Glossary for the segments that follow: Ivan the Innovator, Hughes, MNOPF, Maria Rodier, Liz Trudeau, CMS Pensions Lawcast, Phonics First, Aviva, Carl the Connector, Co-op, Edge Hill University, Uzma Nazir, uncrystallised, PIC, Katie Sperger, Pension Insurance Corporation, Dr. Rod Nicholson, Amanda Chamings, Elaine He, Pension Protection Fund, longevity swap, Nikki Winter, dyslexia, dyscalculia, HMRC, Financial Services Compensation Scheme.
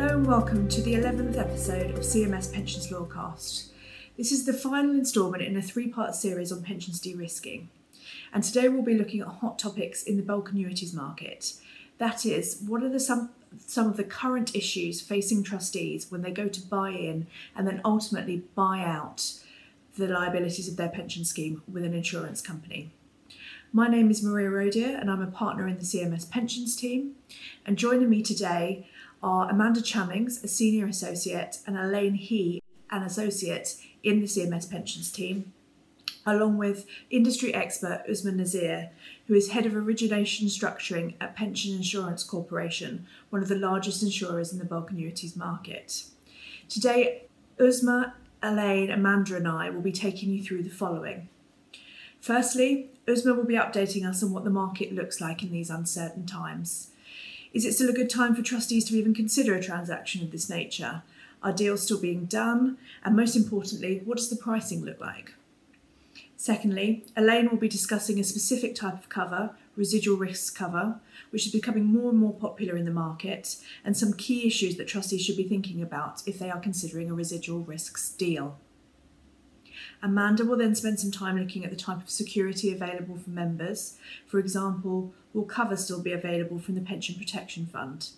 Hello and welcome to the 11th episode of CMS Pensions Lawcast. This is the final instalment in a three-part series on pensions de-risking. And today we'll be looking at hot topics in the bulk annuities market. That is, what are some of the current issues facing trustees when they go to buy in and then ultimately buy out the liabilities of their pension scheme with an insurance company. My name is Maria Rodier and I'm a partner in the CMS Pensions team, and joining me today are Amanda Chamings, a Senior Associate, and Elaine He, an Associate in the CMS Pensions team, along with industry expert Uzma Nazir, who is Head of Origination Structuring at Pension Insurance Corporation, one of the largest insurers in the bulk annuities market. Today, Uzma, Elaine, Amanda and I will be taking you through the following. Firstly, Uzma will be updating us on what the market looks like in these uncertain times. Is it still a good time for trustees to even consider a transaction of this nature? Are deals still being done? And most importantly, what does the pricing look like? Secondly, Elaine will be discussing a specific type of cover, residual risk cover, which is becoming more and more popular in the market, and some key issues that trustees should be thinking about if they are considering a residual risks deal. Amanda will then spend some time looking at the type of security available for members. For example, will cover still be available from the Pension Protection Fund?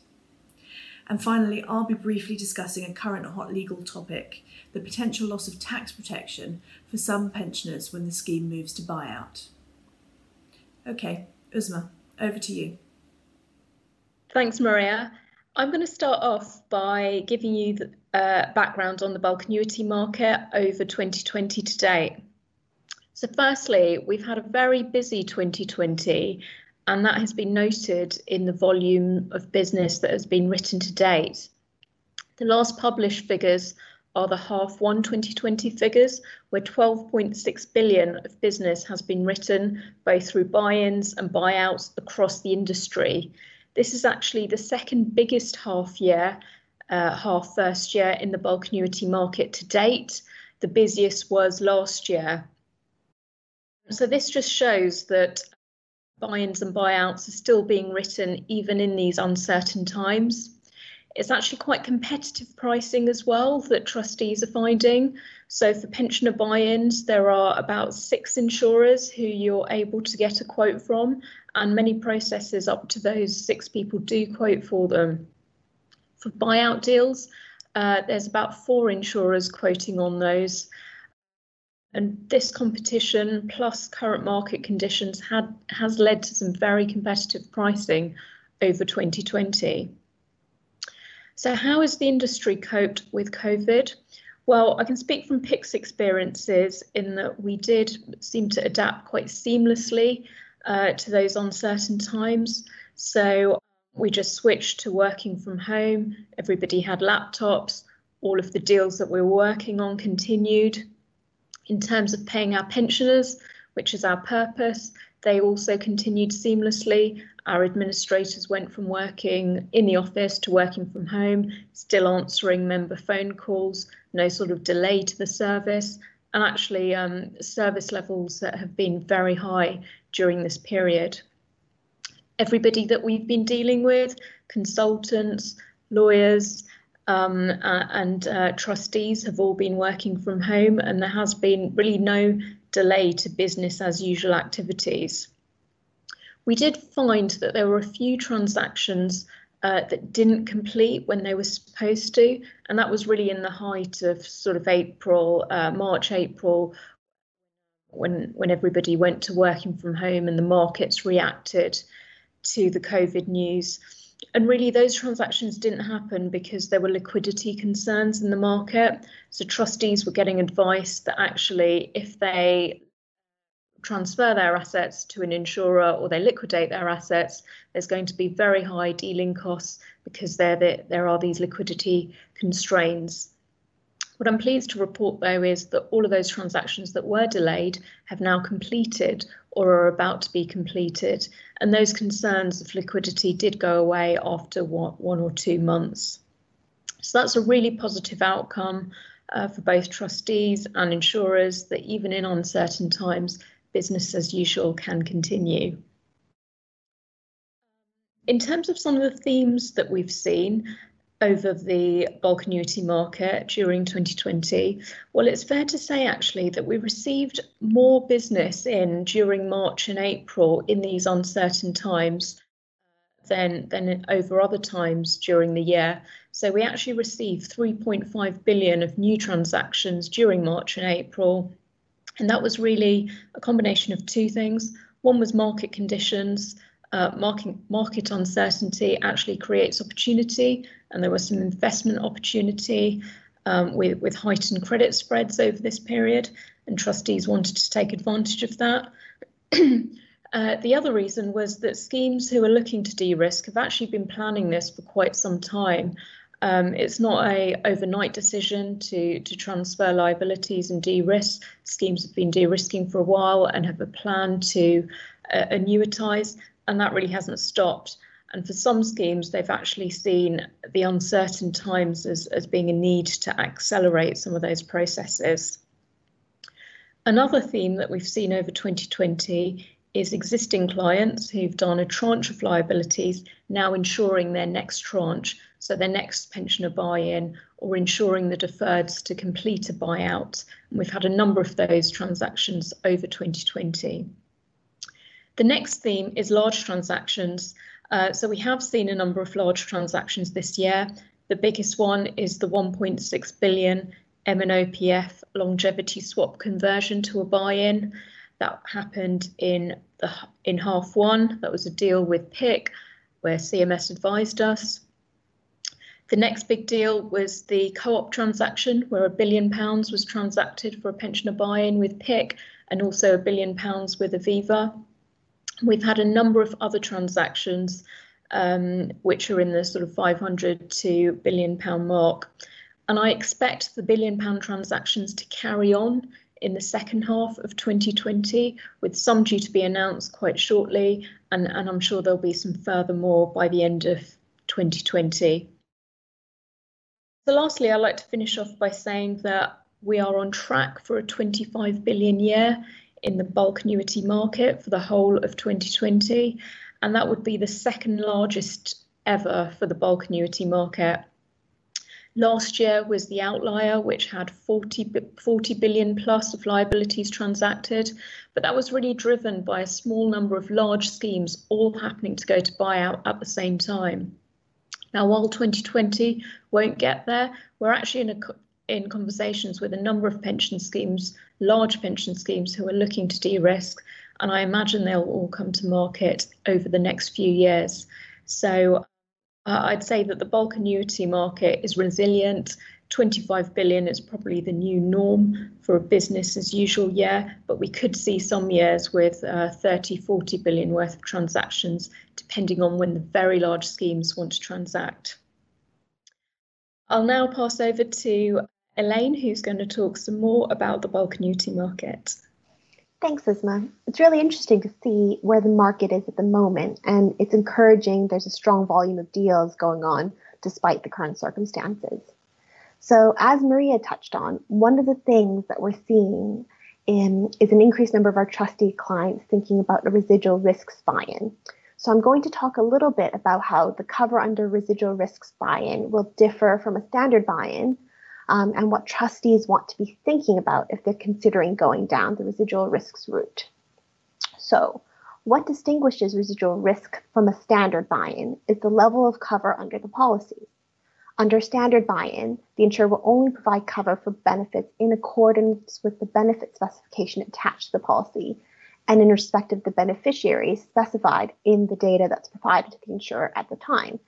And finally, I'll be briefly discussing a current hot legal topic, the potential loss of tax protection for some pensioners when the scheme moves to buyout. Okay, Uzma, over to you. Thanks, Maria. I'm going to start off by giving you the background on the bulk annuity market over 2020 to date. So firstly, we've had a very busy 2020, and that has been noted in the volume of business that has been written to date. The last published figures are the half one 2020 figures, where 12.6 billion of business has been written, both through buy-ins and buyouts across the industry. This is actually the second biggest half first year in the bulk annuity market to date. The busiest was last year. So this just shows that buy-ins and buyouts are still being written even in these uncertain times. It's actually quite competitive pricing as well that trustees are finding. So for pensioner buy-ins, there are about 6 insurers who you're able to get a quote from, and many processes up to those 6 people do quote for them. For buyout deals, there's about 4 insurers quoting on those. And this competition plus current market conditions has led to some very competitive pricing over 2020. So how has the industry coped with COVID? Well, I can speak from PIC's experiences in that we did seem to adapt quite seamlessly to those uncertain times. So we just switched to working from home. Everybody had laptops. All of the deals that we were working on continued. In terms of paying our pensioners, which is our purpose, they also continued seamlessly. Our administrators went from working in the office to working from home, still answering member phone calls, no sort of delay to the service, and actually service levels that have been very high during this period. Everybody that we've been dealing with, consultants, lawyers, and trustees have all been working from home, and there has been really no delay to business as usual activities. We did find that there were a few transactions that didn't complete when they were supposed to, and that was really in the height of sort of April, March, April, when everybody went to working from home and the markets reacted to the COVID news. And really those transactions didn't happen because there were liquidity concerns in the market. So trustees were getting advice that actually if they transfer their assets to an insurer or they liquidate their assets, there's going to be very high dealing costs because there are these liquidity constraints. What I'm pleased to report, though, is that all of those transactions that were delayed have now completed or are about to be completed. And those concerns of liquidity did go away after 1 or 2 months. So that's a really positive outcome for both trustees and insurers, that even in uncertain times, business as usual can continue. In terms of some of the themes that we've seen, over the bulk annuity market during 2020? Well, it's fair to say actually that we received more business in during March and April in these uncertain times than over other times during the year. So we actually received 3.5 billion of new transactions during March and April. And that was really a combination of two things. One was market conditions. Market uncertainty actually creates opportunity, and there was some investment opportunity with heightened credit spreads over this period, and trustees wanted to take advantage of that. The other reason was that schemes who are looking to de-risk have actually been planning this for quite some time. It's not an overnight decision to transfer liabilities and de-risk. Schemes have been de-risking for a while and have a plan to annuitise, and that really hasn't stopped. And for some schemes, they've actually seen the uncertain times as being a need to accelerate some of those processes. Another theme that we've seen over 2020 is existing clients who've done a tranche of liabilities now insuring their next tranche, so their next pensioner buy-in, or insuring the deferreds to complete a buyout. And we've had a number of those transactions over 2020. The next theme is large transactions. So we have seen a number of large transactions this year. The biggest one is the 1.6 billion MNOPF longevity swap conversion to a buy-in. That happened in half one. That was a deal with PIC, where CMS advised us. The next big deal was the Co-op transaction, where £1 billion was transacted for a pensioner buy-in with PIC, and also £1 billion with Aviva. We've had a number of other transactions which are in the sort of 500 to £1 billion mark. And I expect the £1 billion transactions to carry on in the second half of 2020, with some due to be announced quite shortly, and I'm sure there'll be some further more by the end of 2020. So lastly, I'd like to finish off by saying that we are on track for a 25 billion year in the bulk annuity market for the whole of 2020, and that would be the second largest ever for the bulk annuity market. Last year was the outlier, which had 40 billion plus of liabilities transacted, but that was really driven by a small number of large schemes all happening to go to buyout at the same time. Now, while 2020 won't get there, we're actually in conversations with a number of pension schemes, large pension schemes, who are looking to de-risk, and I imagine they'll all come to market over the next few years. So I'd say that the bulk annuity market is resilient. 25 billion is probably the new norm for a business as usual year, but we could see some years with 30, 40 billion worth of transactions, depending on when the very large schemes want to transact. I'll now pass over to Elaine, who's going to talk some more about the bulk annuity market. Thanks, Uzma. It's really interesting to see where the market is at the moment, and it's encouraging. There's a strong volume of deals going on despite the current circumstances. So as Maria touched on, one of the things that we're seeing is an increased number of our trustee clients thinking about a residual risks buy-in. So I'm going to talk a little bit about how the cover under residual risks buy-in will differ from a standard buy-in, and what trustees want to be thinking about if they're considering going down the residual risks route. So what distinguishes residual risk from a standard buy-in is the level of cover under the policy. Under standard buy-in, the insurer will only provide cover for benefits in accordance with the benefit specification attached to the policy and in respect of the beneficiary specified in the data that's provided to the insurer at the time.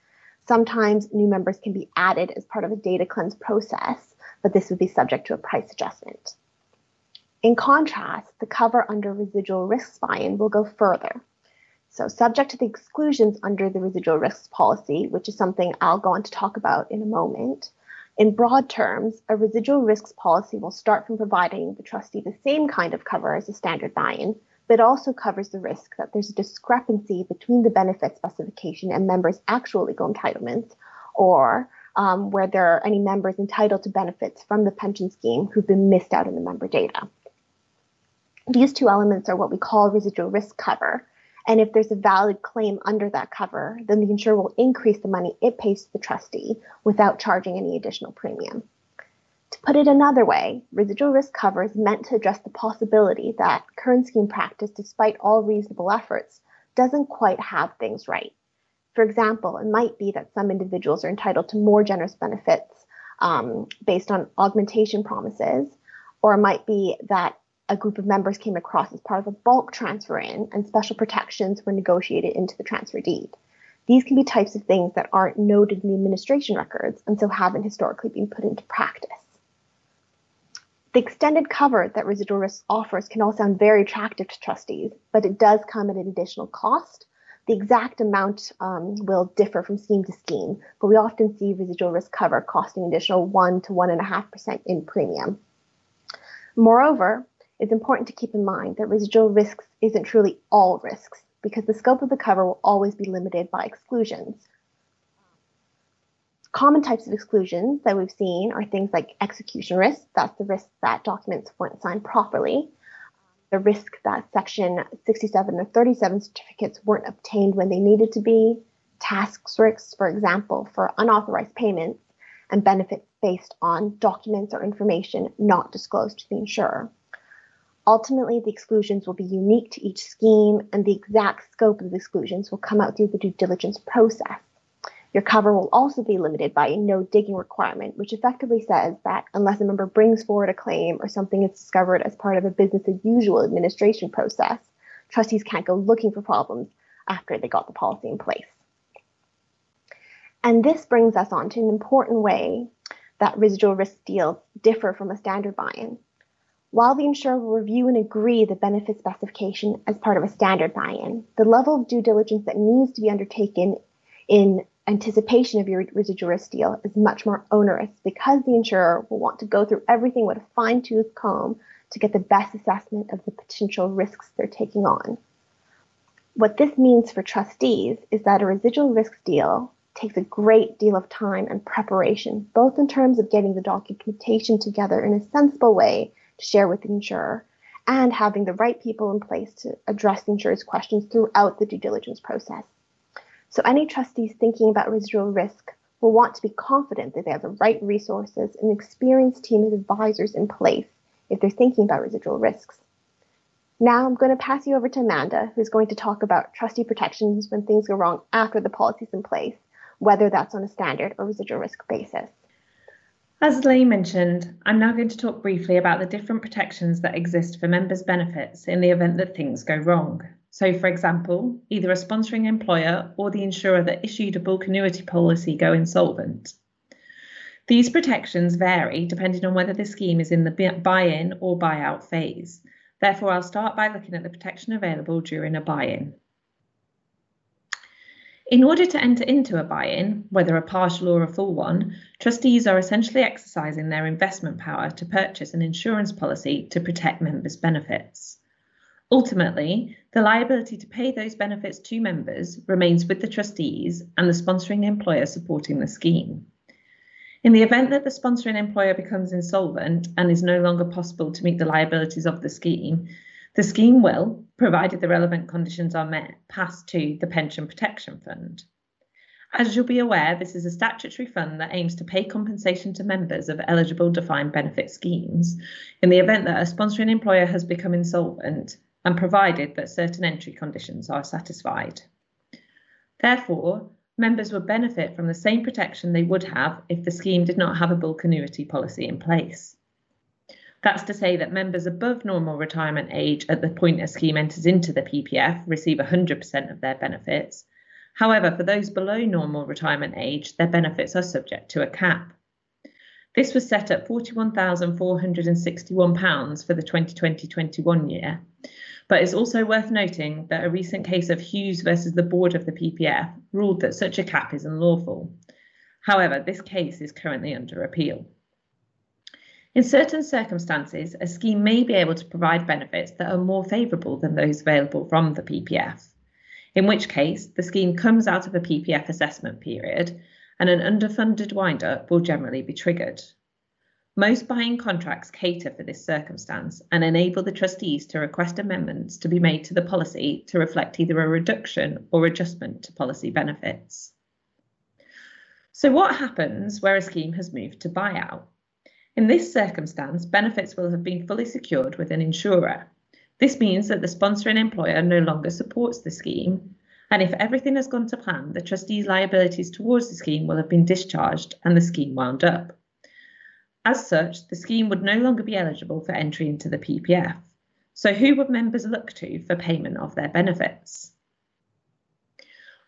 Sometimes new members can be added as part of a data cleanse process, but this would be subject to a price adjustment. In contrast, the cover under residual risks buy-in will go further. So subject to the exclusions under the residual risks policy, which is something I'll go on to talk about in a moment, in broad terms, a residual risks policy will start from providing the trustee the same kind of cover as a standard buy-in, but also covers the risk that there's a discrepancy between the benefit specification and members' actual legal entitlements, or where there are any members entitled to benefits from the pension scheme who've been missed out in the member data. These two elements are what we call residual risk cover, And if there's a valid claim under that cover, then the insurer will increase the money it pays the trustee without charging any additional premium. To put it another way, residual risk cover is meant to address the possibility that current scheme practice, despite all reasonable efforts, doesn't quite have things right. For example, it might be that some individuals are entitled to more generous benefits based on augmentation promises, or it might be that a group of members came across as part of a bulk transfer in, and special protections were negotiated into the transfer deed. These can be types of things that aren't noted in the administration records and so haven't historically been put into practice. The extended cover that residual risk offers can all sound very attractive to trustees, but it does come at an additional cost. The exact amount will differ from scheme to scheme, but we often see residual risk cover costing an additional 1% to 1.5% in premium. Moreover, it's important to keep in mind that residual risks isn't truly all risks, because the scope of the cover will always be limited by exclusions. Common types of exclusions that we've seen are things like execution risk. That's the risk that documents weren't signed properly, the risk that Section 67 or 37 certificates weren't obtained when they needed to be, task risks, for example, for unauthorized payments, and benefits based on documents or information not disclosed to the insurer. Ultimately, the exclusions will be unique to each scheme, and the exact scope of the exclusions will come out through the due diligence process. Your cover will also be limited by a no digging requirement, which effectively says that unless a member brings forward a claim or something is discovered as part of a business as usual administration process, trustees can't go looking for problems after they got the policy in place. And this brings us on to an important way that residual risk deals differ from a standard buy-in. While the insurer will review and agree the benefit specification as part of a standard buy-in, the level of due diligence that needs to be undertaken in anticipation of your residual risk deal is much more onerous, because the insurer will want to go through everything with a fine-tooth comb to get the best assessment of the potential risks they're taking on. What this means for trustees is that a residual risk deal takes a great deal of time and preparation, both in terms of getting the documentation together in a sensible way to share with the insurer, and having the right people in place to address the insurer's questions throughout the due diligence process. So any trustees thinking about residual risk will want to be confident that they have the right resources and experienced team of advisors in place if they're thinking about residual risks. Now I'm going to pass you over to Amanda, who's going to talk about trustee protections when things go wrong after the policy's in place, whether that's on a standard or residual risk basis. As Elaine mentioned, I'm now going to talk briefly about the different protections that exist for members' benefits in the event that things go wrong. So, for example, either a sponsoring employer or the insurer that issued a bulk annuity policy go insolvent. These protections vary depending on whether the scheme is in the buy-in or buy-out phase. Therefore, I'll start by looking at the protection available during a buy-in. In order to enter into a buy-in, whether a partial or a full one, trustees are essentially exercising their investment power to purchase an insurance policy to protect members' benefits. Ultimately, the liability to pay those benefits to members remains with the trustees and the sponsoring employer supporting the scheme. In the event that the sponsoring employer becomes insolvent and is no longer possible to meet the liabilities of the scheme will, provided the relevant conditions are met, pass to the Pension Protection Fund. As you'll be aware, this is a statutory fund that aims to pay compensation to members of eligible defined benefit schemes in the event that a sponsoring employer has become insolvent, and provided that certain entry conditions are satisfied. Therefore, members would benefit from the same protection they would have if the scheme did not have a bulk annuity policy in place. That's to say that members above normal retirement age at the point a scheme enters into the PPF receive 100% of their benefits. However, for those below normal retirement age, their benefits are subject to a cap. This was set at £41,461 for the 2020-21 year, but it's also worth noting that a recent case of Hughes versus the board of the PPF ruled that such a cap is unlawful. However, this case is currently under appeal. In certain circumstances, a scheme may be able to provide benefits that are more favourable than those available from the PPF, in which case the scheme comes out of a PPF assessment period and an underfunded wind-up will generally be triggered. Most buying contracts cater for this circumstance and enable the trustees to request amendments to be made to the policy to reflect either a reduction or adjustment to policy benefits. So what happens where a scheme has moved to buyout? In this circumstance, benefits will have been fully secured with an insurer. This means that the sponsoring employer no longer supports the scheme, and if everything has gone to plan, the trustees' liabilities towards the scheme will have been discharged and the scheme wound up. As such, the scheme would no longer be eligible for entry into the PPF. So who would members look to for payment of their benefits?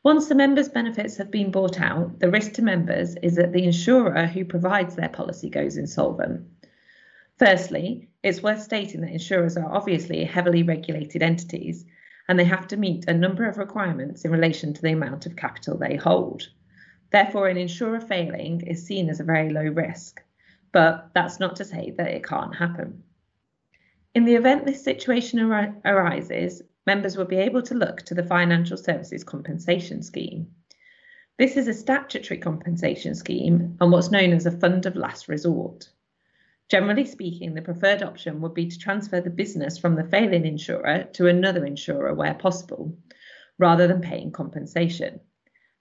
Once the members' benefits have been bought out, the risk to members is that the insurer who provides their policy goes insolvent. Firstly, it's worth stating that insurers are obviously heavily regulated entities, and they have to meet a number of requirements in relation to the amount of capital they hold. Therefore, an insurer failing is seen as a very low risk. But that's not to say that it can't happen. In the event this situation arises, members will be able to look to the Financial Services Compensation Scheme. This is a statutory compensation scheme and what's known as a fund of last resort. Generally speaking, the preferred option would be to transfer the business from the failing insurer to another insurer where possible, rather than paying compensation.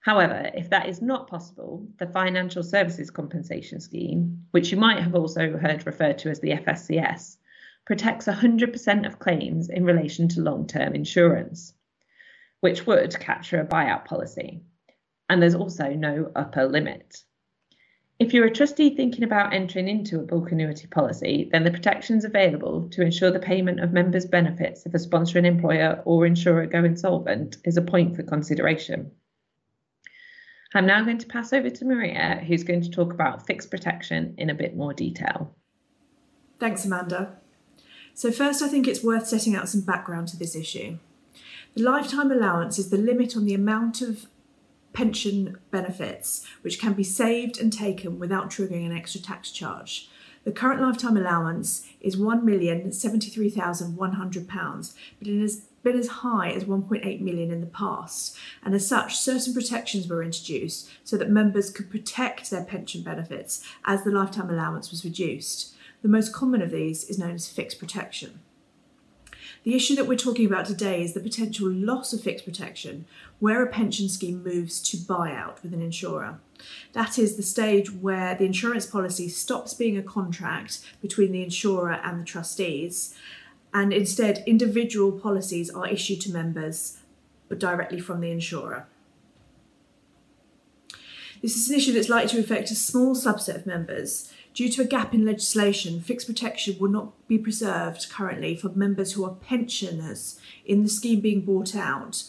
However, if that is not possible, the Financial Services Compensation Scheme, which you might have also heard referred to as the FSCS, protects 100% of claims in relation to long-term insurance, which would capture a buyout policy. And there's also no upper limit. If you're a trustee thinking about entering into a bulk annuity policy, then the protections available to ensure the payment of members' benefits if a sponsoring employer or insurer go insolvent is a point for consideration. I'm now going to pass over to Maria, who's going to talk about fixed protection in a bit more detail. Thanks, Amanda. So first, I think it's worth setting out some background to this issue. The lifetime allowance is the limit on the amount of pension benefits which can be saved and taken without triggering an extra tax charge. The current lifetime allowance is £1,073,100, but it is been as high as 1.8 million in the past, and as such certain protections were introduced so that members could protect their pension benefits as the lifetime allowance was reduced. The most common of these is known as fixed protection. The issue that we're talking about today is the potential loss of fixed protection where a pension scheme moves to buyout with an insurer. That is the stage where the insurance policy stops being a contract between the insurer and the trustees, and instead, individual policies are issued to members, but directly from the insurer. This is an issue that's likely to affect a small subset of members. Due to a gap in legislation, fixed protection will not be preserved currently for members who are pensioners in the scheme being bought out,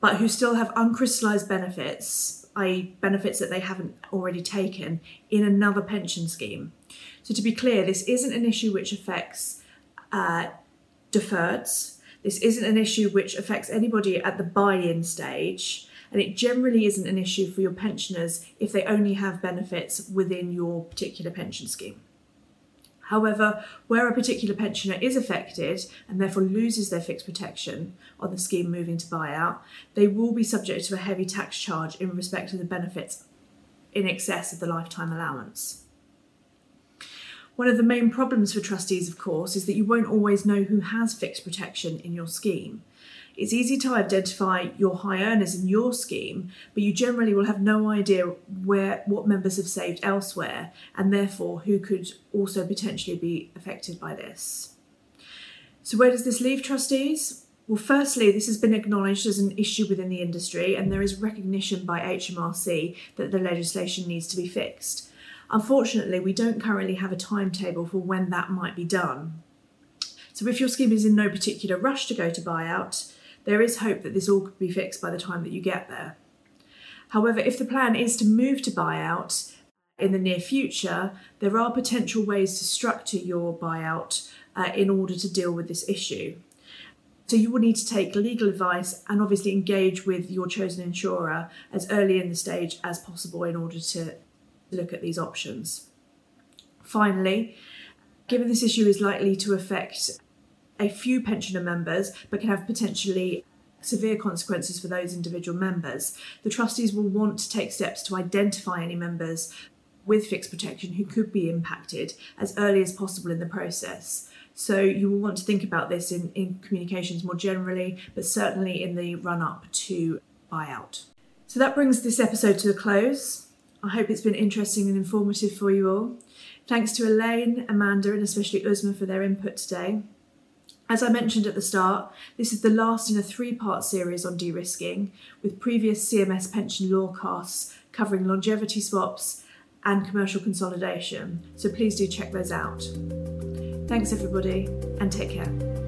but who still have uncrystallised benefits, i.e. benefits that they haven't already taken, in another pension scheme. So to be clear, this isn't an issue which affects deferreds. This isn't an issue which affects anybody at the buy-in stage, and it generally isn't an issue for your pensioners if they only have benefits within your particular pension scheme. However, where a particular pensioner is affected and therefore loses their fixed protection on the scheme moving to buyout, they will be subject to a heavy tax charge in respect of the benefits in excess of the lifetime allowance. One of the main problems for trustees, of course, is that you won't always know who has fixed protection in your scheme. It's easy to identify your high earners in your scheme, but you generally will have no idea what members have saved elsewhere, and therefore who could also potentially be affected by this. So where does this leave trustees? Well, firstly, this has been acknowledged as an issue within the industry, and there is recognition by HMRC that the legislation needs to be fixed. Unfortunately, we don't currently have a timetable for when that might be done. So if your scheme is in no particular rush to go to buyout, there is hope that this all could be fixed by the time that you get there. However, if the plan is to move to buyout in the near future, there are potential ways to structure your buyout in order to deal with this issue. So you will need to take legal advice and obviously engage with your chosen insurer as early in the stage as possible in order to look at these options. Finally, given this issue is likely to affect a few pensioner members but can have potentially severe consequences for those individual members, the trustees will want to take steps to identify any members with fixed protection who could be impacted as early as possible in the process. So you will want to think about this in communications more generally, but certainly in the run-up to buyout. So that brings this episode to a close. I hope it's been interesting and informative for you all. Thanks to Elaine, Amanda, and especially Uzma for their input today. As I mentioned at the start, this is the last in a three-part series on de-risking, with previous CMS Pension Lawcasts covering longevity swaps and commercial consolidation. So please do check those out. Thanks everybody, and take care.